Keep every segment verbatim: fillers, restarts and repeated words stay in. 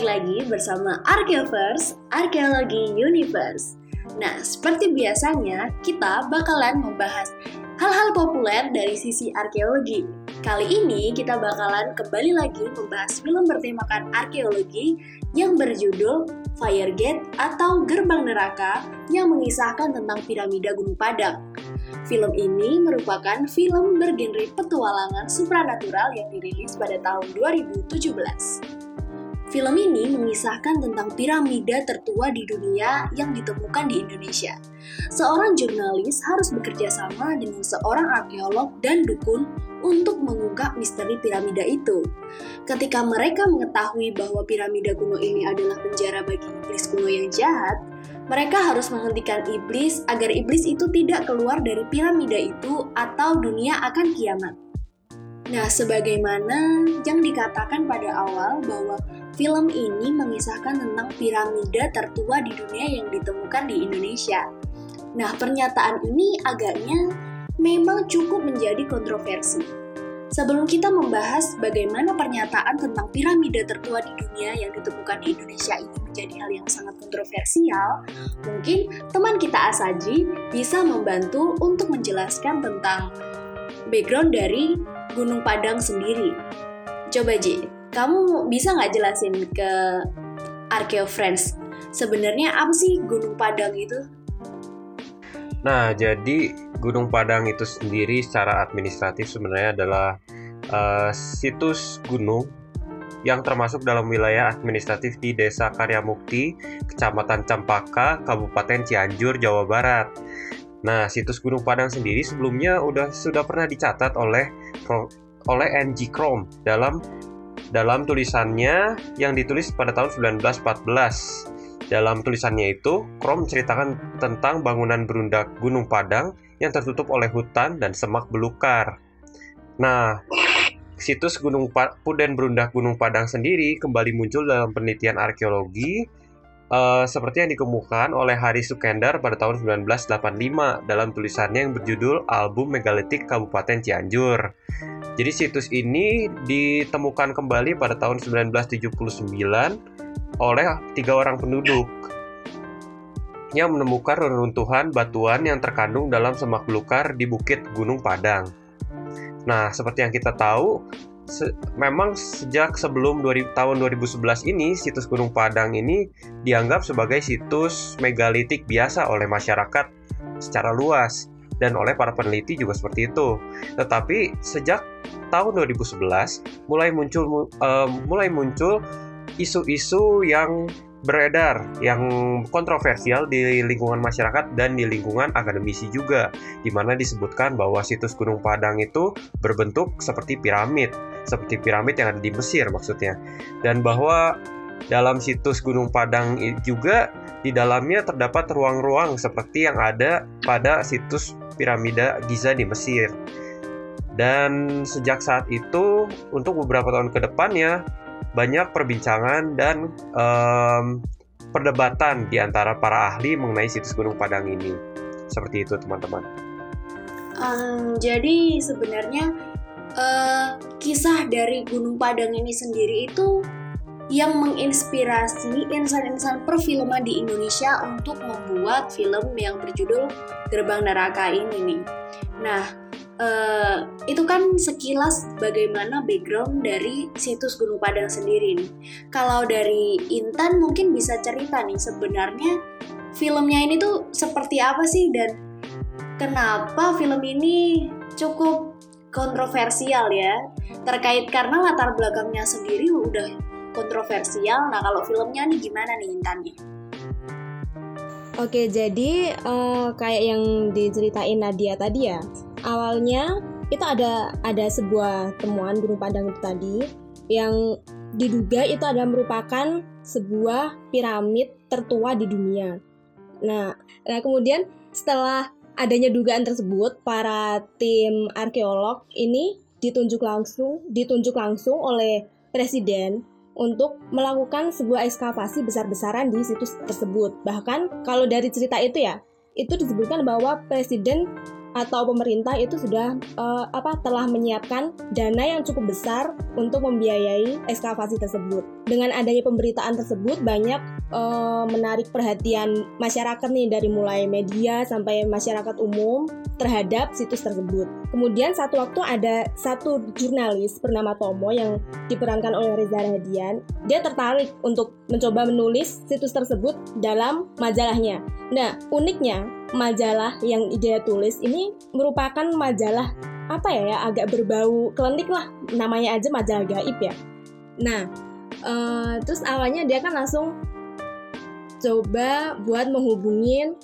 balik lagi bersama Arkeoverse, Arkeologi Universe. Nah, seperti biasanya, kita bakalan membahas hal-hal populer dari sisi arkeologi. Kali ini kita bakalan kembali lagi membahas film bertemakan arkeologi yang berjudul Firegate atau Gerbang Neraka yang mengisahkan tentang piramida Gunung Padang. Film ini merupakan film bergenre petualangan supranatural yang dirilis pada tahun dua ribu tujuh belas. Film ini mengisahkan tentang piramida tertua di dunia yang ditemukan di Indonesia. Seorang jurnalis harus bekerja sama dengan seorang arkeolog dan dukun untuk mengungkap misteri piramida itu. Ketika mereka mengetahui bahwa piramida kuno ini adalah penjara bagi iblis kuno yang jahat, mereka harus menghentikan iblis agar iblis itu tidak keluar dari piramida itu atau dunia akan kiamat. Nah, sebagaimana yang dikatakan pada awal bahwa film ini mengisahkan tentang piramida tertua di dunia yang ditemukan di Indonesia. Nah, pernyataan ini agaknya memang cukup menjadi kontroversi. Sebelum kita membahas bagaimana pernyataan tentang piramida tertua di dunia yang ditemukan di Indonesia ini menjadi hal yang sangat kontroversial, mungkin teman kita Asaji bisa membantu untuk menjelaskan tentang background dari Gunung Padang sendiri. Coba Ji, kamu bisa nggak jelasin ke Arkeofriends sebenarnya apa sih Gunung Padang itu? Nah, jadi Gunung Padang itu sendiri secara administratif sebenarnya adalah uh, situs gunung yang termasuk dalam wilayah administratif di Desa Karyamukti, Kecamatan Cempaka, Kabupaten Cianjur, Jawa Barat. Nah, situs Gunung Padang sendiri sebelumnya udah sudah pernah dicatat oleh oleh N G Krom dalam dalam tulisannya yang ditulis pada tahun sembilan belas empat belas. Dalam tulisannya itu, Krom menceritakan tentang bangunan berundak Gunung Padang yang tertutup oleh hutan dan semak belukar. Nah, situs Gunung Puden berundak Gunung Padang sendiri kembali muncul dalam penelitian arkeologi. Uh, seperti yang dikemukakan oleh Hari Sukendar pada tahun sembilan belas delapan puluh lima dalam tulisannya yang berjudul Album Megalitik Kabupaten Cianjur. Jadi situs ini ditemukan kembali pada tahun sembilan belas tujuh puluh sembilan oleh tiga orang penduduk yang menemukan reruntuhan batuan yang terkandung dalam semak belukar di Bukit Gunung Padang. Nah, seperti yang kita tahu, Se- memang sejak sebelum dua ribu, tahun dua ribu sebelas ini, situs Gunung Padang ini dianggap sebagai situs megalitik biasa oleh masyarakat secara luas dan oleh para peneliti juga seperti itu. Tetapi sejak tahun dua ribu sebelas mulai muncul uh, mulai muncul isu-isu yang beredar yang kontroversial di lingkungan masyarakat dan di lingkungan akademisi juga, di mana disebutkan bahwa situs Gunung Padang itu berbentuk seperti piramid, seperti piramid yang ada di Mesir maksudnya, dan bahwa dalam situs Gunung Padang juga di dalamnya terdapat ruang-ruang seperti yang ada pada situs piramida Giza di Mesir. Dan sejak saat itu untuk beberapa tahun ke depannya banyak perbincangan dan um, perdebatan di antara para ahli mengenai situs Gunung Padang ini. Seperti itu, teman-teman. Um, jadi sebenarnya uh, kisah dari Gunung Padang ini sendiri itu yang menginspirasi insan-insan perfilman di Indonesia untuk membuat film yang berjudul Gerbang Neraka ini nih. Nah, uh, itu kan sekilas bagaimana background dari situs Gunung Padang sendiri nih. Kalau dari Intan mungkin bisa cerita nih sebenarnya filmnya ini tuh seperti apa sih dan kenapa film ini cukup kontroversial ya, terkait karena latar belakangnya sendiri udah kontroversial. Nah, kalau filmnya nih gimana nih Intannya? Oke, jadi uh, kayak yang diceritain Nadia tadi ya, awalnya itu ada ada sebuah temuan Gunung Padang itu tadi yang diduga itu adalah merupakan sebuah piramid tertua di dunia. Nah, nah kemudian setelah adanya dugaan tersebut, para tim arkeolog ini ditunjuk langsung ditunjuk langsung oleh presiden untuk melakukan sebuah ekskavasi besar-besaran di situs tersebut. Bahkan kalau dari cerita itu ya, itu disebutkan bahwa presiden atau pemerintah itu sudah uh, apa telah menyiapkan dana yang cukup besar untuk membiayai ekskavasi tersebut. dengan adanya pemberitaan tersebut banyak uh, menarik perhatian masyarakat nih, dari mulai media sampai masyarakat umum terhadap situs tersebut. Kemudian satu waktu ada satu jurnalis bernama Tomo yang diperankan oleh Reza Radian. Dia tertarik untuk mencoba menulis situs tersebut dalam majalahnya. Nah, uniknya majalah yang dia tulis ini merupakan majalah apa ya, ya agak berbau klinik lah, namanya aja majalah gaib ya. Nah, uh, terus awalnya dia kan langsung coba buat menghubungin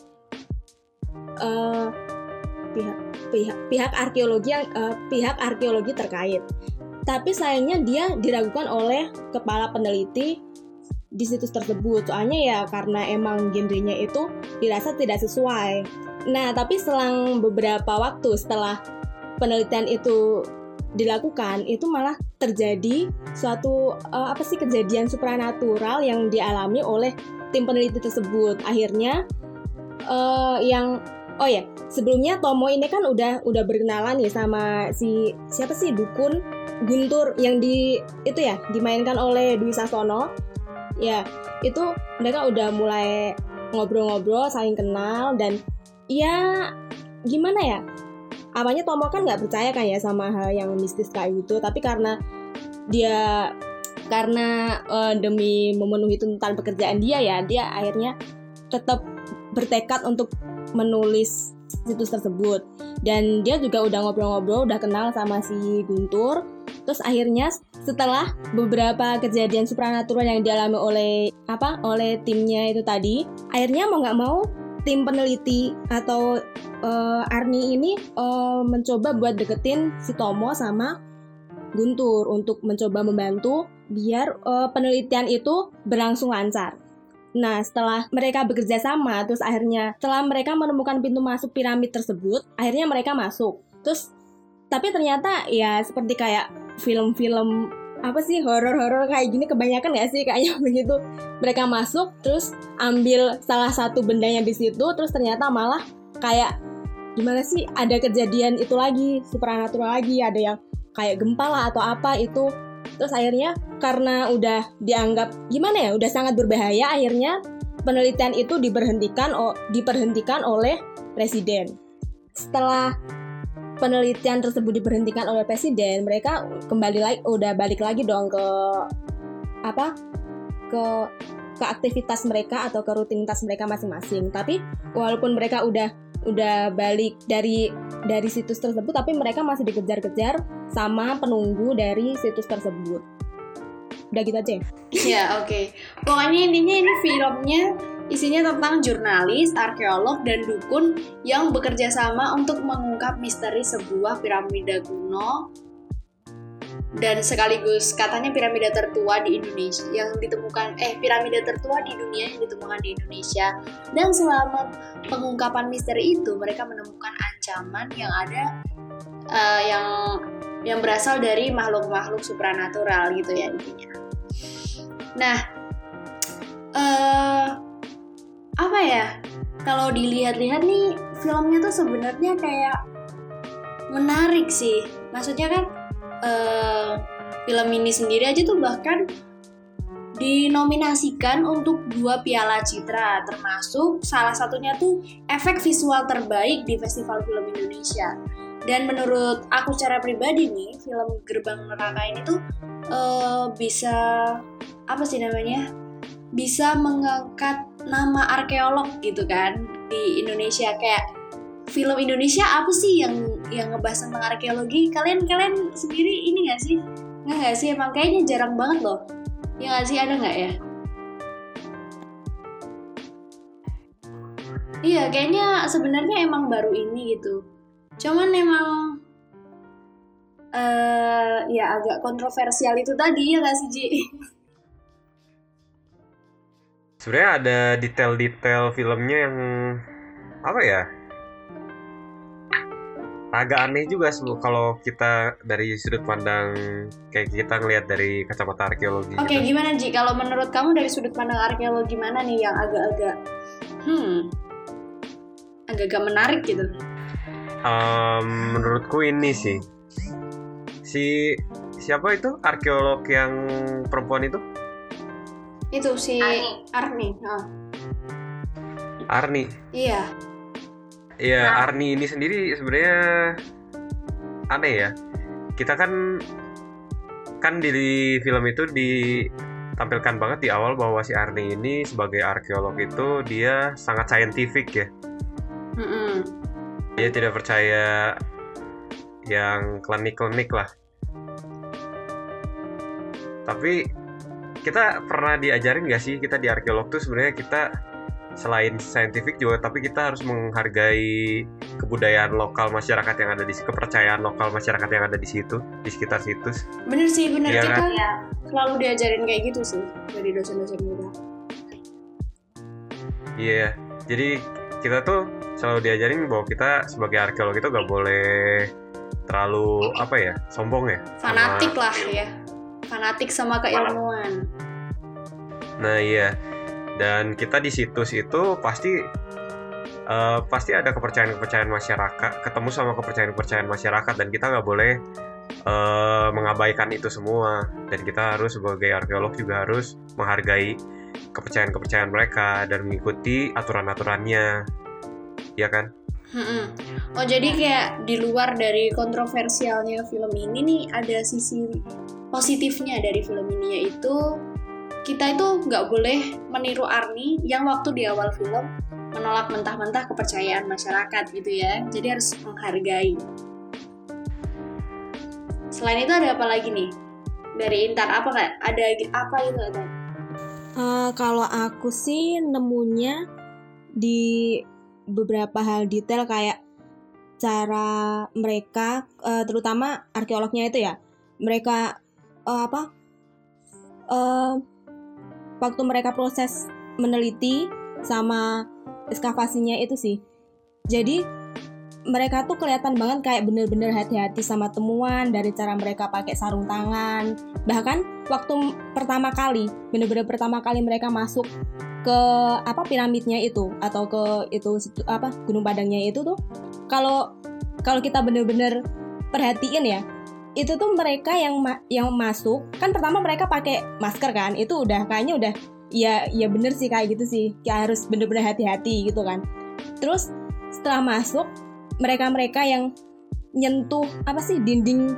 uh, pihak pihak pihak arkeologi yang uh, pihak arkeologi terkait. Tapi sayangnya dia diragukan oleh kepala peneliti di situs tersebut, soalnya ya karena emang genrenya itu dirasa tidak sesuai. Nah, tapi selang beberapa waktu setelah penelitian itu dilakukan, itu malah terjadi suatu uh, apa sih kejadian supranatural yang dialami oleh tim peneliti tersebut. Akhirnya uh, yang oh ya, yeah, sebelumnya Tomo ini kan udah udah berkenalan nih sama si siapa sih dukun Guntur yang di itu ya dimainkan oleh Dwi Sasono. Ya, itu mereka udah mulai ngobrol-ngobrol, saling kenal, dan ya gimana ya? Awalnya Tomo kan nggak percaya kan ya sama hal yang mistis kayak gitu, tapi karena dia karena uh, demi memenuhi tuntutan pekerjaan dia ya, dia akhirnya tetap bertekad untuk menulis situs tersebut. Dan dia juga udah ngobrol-ngobrol, udah kenal sama si Guntur. Terus akhirnya setelah beberapa kejadian supranatural yang dialami oleh apa oleh timnya itu tadi, akhirnya mau nggak mau tim peneliti atau Uh, Arni ini uh, mencoba buat deketin si Tomo sama Guntur untuk mencoba membantu biar uh, penelitian itu berlangsung lancar. Nah, setelah mereka bekerja sama, terus akhirnya setelah mereka menemukan pintu masuk piramid tersebut, akhirnya mereka masuk. Terus tapi ternyata ya seperti kayak film-film apa sih horor-horor kayak gini kebanyakan nggak sih kayaknya begitu. Mereka masuk terus ambil salah satu bendanya di situ, terus ternyata malah kayak gimana sih, ada kejadian itu lagi, supranatural lagi, ada yang kayak gempa lah atau apa itu. Terus akhirnya karena udah dianggap gimana ya, udah sangat berbahaya, akhirnya penelitian itu diberhentikan o, diperhentikan oleh presiden. Setelah penelitian tersebut diberhentikan oleh presiden, mereka kembali lagi udah balik lagi dong ke apa ke ke aktivitas mereka atau ke rutinitas mereka masing-masing. Tapi walaupun mereka udah udah balik dari dari situs tersebut, tapi mereka masih dikejar-kejar sama penunggu dari situs tersebut. Udah gitu aja. Ya, oke. Okay. Pokoknya intinya ini filmnya isinya tentang jurnalis, arkeolog, dan dukun yang bekerja sama untuk mengungkap misteri sebuah piramida kuno dan sekaligus katanya piramida tertua di Indonesia yang ditemukan eh piramida tertua di dunia yang ditemukan di Indonesia. Dan selama pengungkapan misteri itu mereka menemukan ancaman yang ada uh, yang yang berasal dari makhluk-makhluk supranatural gitu ya intinya. Nah, uh, apa ya? Kalau dilihat-lihat nih filmnya tuh sebenarnya kayak menarik sih. Maksudnya kan Uh, film ini sendiri aja tuh bahkan dinominasikan untuk dua piala citra, termasuk salah satunya tuh efek visual terbaik di Festival Film Indonesia. Dan menurut aku secara pribadi nih, film Gerbang Neraka ini tuh uh, bisa apa sih namanya? Bisa mengangkat nama arkeolog gitu kan di Indonesia. Kayak film Indonesia apa sih yang yang ngebahas tentang arkeologi? Kalian-kalian sendiri ini nggak sih? Nggak nggak sih? Emang kayaknya jarang banget loh. Ya nggak sih? Ada nggak ya? Iya, kayaknya sebenarnya emang baru ini gitu. Cuman emang uh, ya agak kontroversial itu tadi, ya nggak sih, Ji? Sebenarnya ada detail-detail filmnya yang apa ya? Agak aneh juga kalau kita dari sudut pandang kayak kita ngelihat dari kacamata arkeologi. Oke, okay, gitu. Gimana Ji? Kalau menurut kamu dari sudut pandang arkeologi mana nih yang agak-agak hmm agak-agak menarik gitu? Um, menurutku ini sih si siapa itu arkeolog yang perempuan itu? itu si Arni. Arni, oh. Arni. Iya. Iya, nah. Arni ini sendiri sebenarnya aneh ya. Kita kan kan di film itu ditampilkan banget di awal bahwa si Arni ini sebagai arkeolog itu dia sangat scientific ya. Mm-mm. Dia tidak percaya yang klinik-klinik lah. Tapi kita pernah diajarin gak sih, kita di arkeolog tuh sebenarnya kita selain scientific juga, tapi kita harus menghargai kebudayaan lokal masyarakat yang ada di situ, kepercayaan lokal masyarakat yang ada di situ, di sekitar situs. Bener sih, bener ya, kita kan? Ya, selalu diajarin kayak gitu sih dari dosen-dosen muda. Iya, yeah. Jadi kita tuh selalu diajarin bahwa kita sebagai arkeolog itu gak boleh terlalu apa ya, sombong ya, fanatik sama, lah ya, fanatik sama keilmuan. Nah iya, dan kita di situs itu pasti uh, pasti ada kepercayaan-kepercayaan masyarakat, ketemu sama kepercayaan-kepercayaan masyarakat, dan kita nggak boleh uh, mengabaikan itu semua, dan kita harus sebagai arkeolog juga harus menghargai kepercayaan-kepercayaan mereka dan mengikuti aturan-aturannya, ya kan? Hmm. Oh, jadi kayak di luar dari kontroversialnya film ini nih, ada sisi positifnya dari film ini, yaitu kita itu nggak boleh meniru Arni yang waktu di awal film menolak mentah-mentah kepercayaan masyarakat gitu ya. Jadi harus menghargai. Selain itu ada apa lagi nih dari Intan? Apa kan ada apa itu ada? Uh, kalau aku sih nemunya di beberapa hal detail, kayak cara mereka, terutama arkeolognya itu ya, mereka apa waktu mereka proses meneliti sama ekskavasinya itu sih. Jadi mereka tuh kelihatan banget kayak bener-bener hati-hati sama temuan, dari cara mereka pakai sarung tangan. Bahkan waktu pertama kali, bener-bener pertama kali mereka masuk ke apa piramidnya itu atau ke itu apa Gunung Padangnya itu tuh, kalau kalau kita bener-bener perhatiin ya, itu tuh mereka yang ma- yang masuk kan pertama mereka pakai masker kan, itu udah kayaknya udah ya ya bener sih kayak gitu sih, kayak harus bener-bener hati-hati gitu kan. Terus setelah masuk, mereka-mereka yang nyentuh apa sih dinding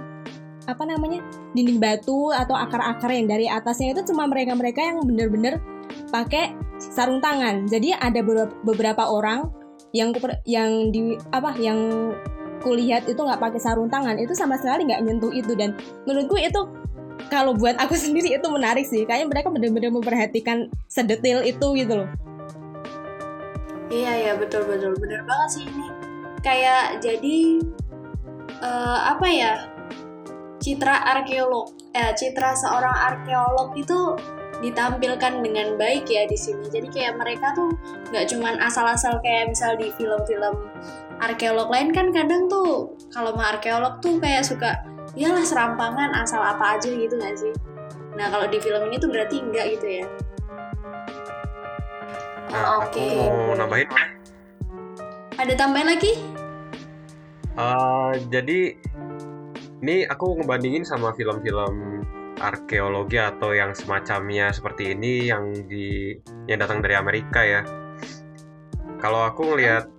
apa namanya dinding batu atau akar-akar yang dari atasnya itu, cuma mereka-mereka yang bener-bener pakai sarung tangan. Jadi ada beberapa orang yang yang di apa yang kulihat itu nggak pakai sarung tangan, itu sama sekali nggak nyentuh itu, dan menurutku itu kalau buat aku sendiri itu menarik sih, kayaknya mereka benar-benar memperhatikan sedetail itu gitu loh. Iya ya, betul betul benar banget sih ini. Kayak jadi uh, apa ya citra arkeolog, eh, citra seorang arkeolog itu ditampilkan dengan baik ya di sini. Jadi kayak mereka tuh nggak cuman asal-asal kayak misal di film-film arkeolog lain kan, kadang tuh kalau mah arkeolog tuh kayak suka iyalah serampangan asal apa aja gitu nggak sih. Nah kalau di film ini tuh berarti enggak gitu ya. Nah, oke. Okay. Mau nambahin? Ada tambahin lagi? Uh, jadi ini aku ngebandingin sama film-film arkeologi atau yang semacamnya seperti ini yang di yang datang dari Amerika ya. Kalau aku ngelihat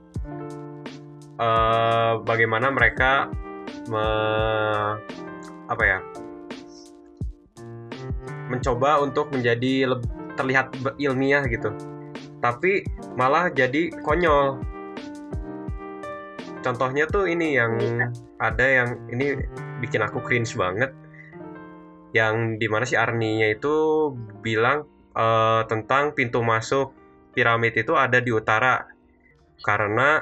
uh, bagaimana mereka me, apa ya mencoba untuk menjadi lebih, terlihat ilmiah gitu, tapi malah jadi konyol. Contohnya tuh ini yang ada yang ini bikin aku cringe banget, yang dimana si Arni-nya itu bilang uh, tentang pintu masuk piramid itu ada di utara karena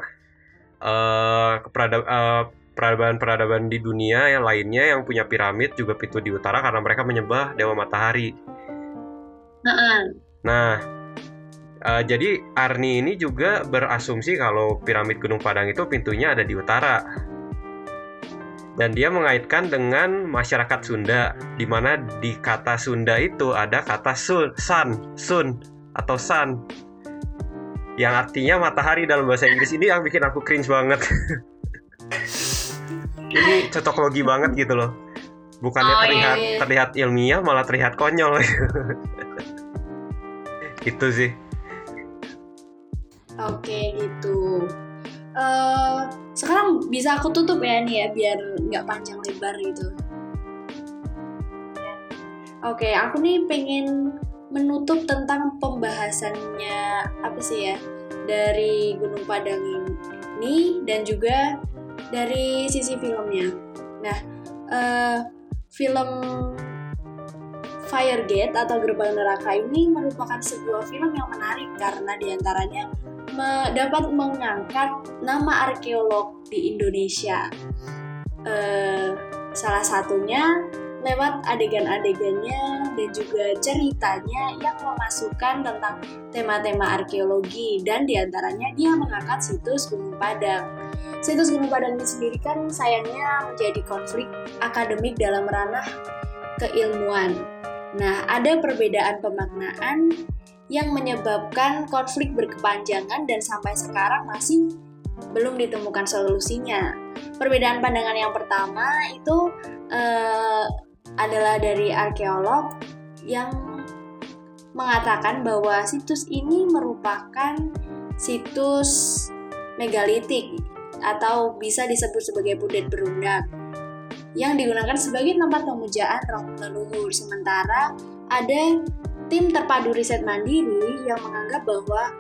uh, keperada- uh, peradaban-peradaban di dunia yang lainnya yang punya piramid juga pintu di utara karena mereka menyembah dewa matahari. Uh-uh. Nah, uh, jadi Arni ini juga berasumsi kalau piramid Gunung Padang itu pintunya ada di utara. Dan dia mengaitkan dengan masyarakat Sunda, di mana di kata Sunda itu ada kata sun, sun, sun atau sun, yang artinya matahari dalam bahasa Inggris. Ini yang bikin aku cringe banget. Ini cocok logi banget gitu loh. Bukannya oh, terlihat iya, iya. terlihat ilmiah, malah terlihat konyol. Gitu sih. Oke, gitu. Uh, sekarang bisa aku tutup ya nih ya, biar nggak panjang lebar gitu. Oke, aku nih pengen menutup tentang pembahasannya apa sih ya dari Gunung Padang ini dan juga dari sisi filmnya. Nah, uh, film Firegate atau Gerbang Neraka ini merupakan sebuah film yang menarik karena diantaranya dapat mengangkat nama arkeolog di Indonesia. Eh, salah satunya lewat adegan-adegannya dan juga ceritanya yang memasukkan tentang tema-tema arkeologi, dan diantaranya dia mengangkat situs Gunung Padang. Situs Gunung Padang ini sendiri kan sayangnya menjadi konflik akademik dalam ranah keilmuan. Nah, ada perbedaan pemaknaan yang menyebabkan konflik berkepanjangan dan sampai sekarang masih belum ditemukan solusinya. Perbedaan pandangan yang pertama itu eh, adalah dari arkeolog yang mengatakan bahwa situs ini merupakan situs megalitik atau bisa disebut sebagai punden berundak yang digunakan sebagai tempat pemujaan roh leluhur. Sementara ada tim terpadu riset mandiri yang menganggap bahwa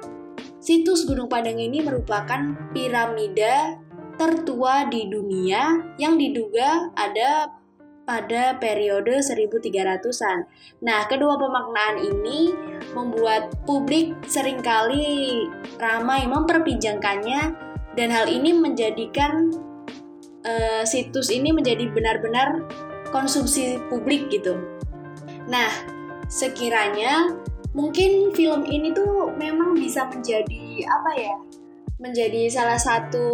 situs Gunung Padang ini merupakan piramida tertua di dunia yang diduga ada pada periode seribu tiga ratusan. Nah, kedua pemaknaan ini membuat publik seringkali ramai memperbincangkannya, dan hal ini menjadikan uh, situs ini menjadi benar-benar konsumsi publik gitu. Nah, sekiranya mungkin film ini tuh memang bisa menjadi apa ya, menjadi salah satu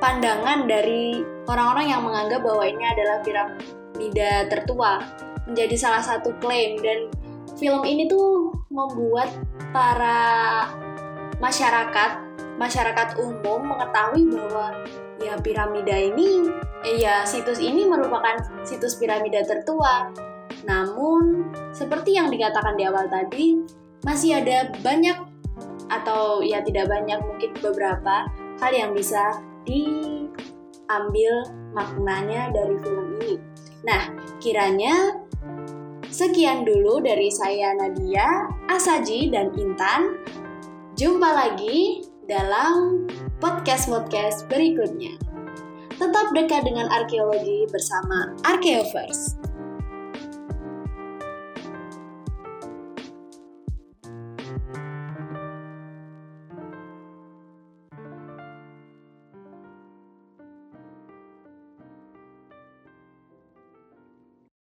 pandangan dari orang-orang yang menganggap bahwa ini adalah piramida tertua, menjadi salah satu klaim, dan film ini tuh membuat para masyarakat masyarakat umum mengetahui bahwa ya piramida ini eh, ya situs ini merupakan situs piramida tertua. Namun, seperti yang dikatakan di awal tadi, masih ada banyak atau ya tidak banyak, mungkin beberapa hal yang bisa diambil maknanya dari film ini. Nah, kiranya sekian dulu dari saya Nadia, Asaji, dan Intan. Jumpa lagi dalam podcast-podcast berikutnya. Tetap dekat dengan arkeologi bersama Arkeoverse. Thank you.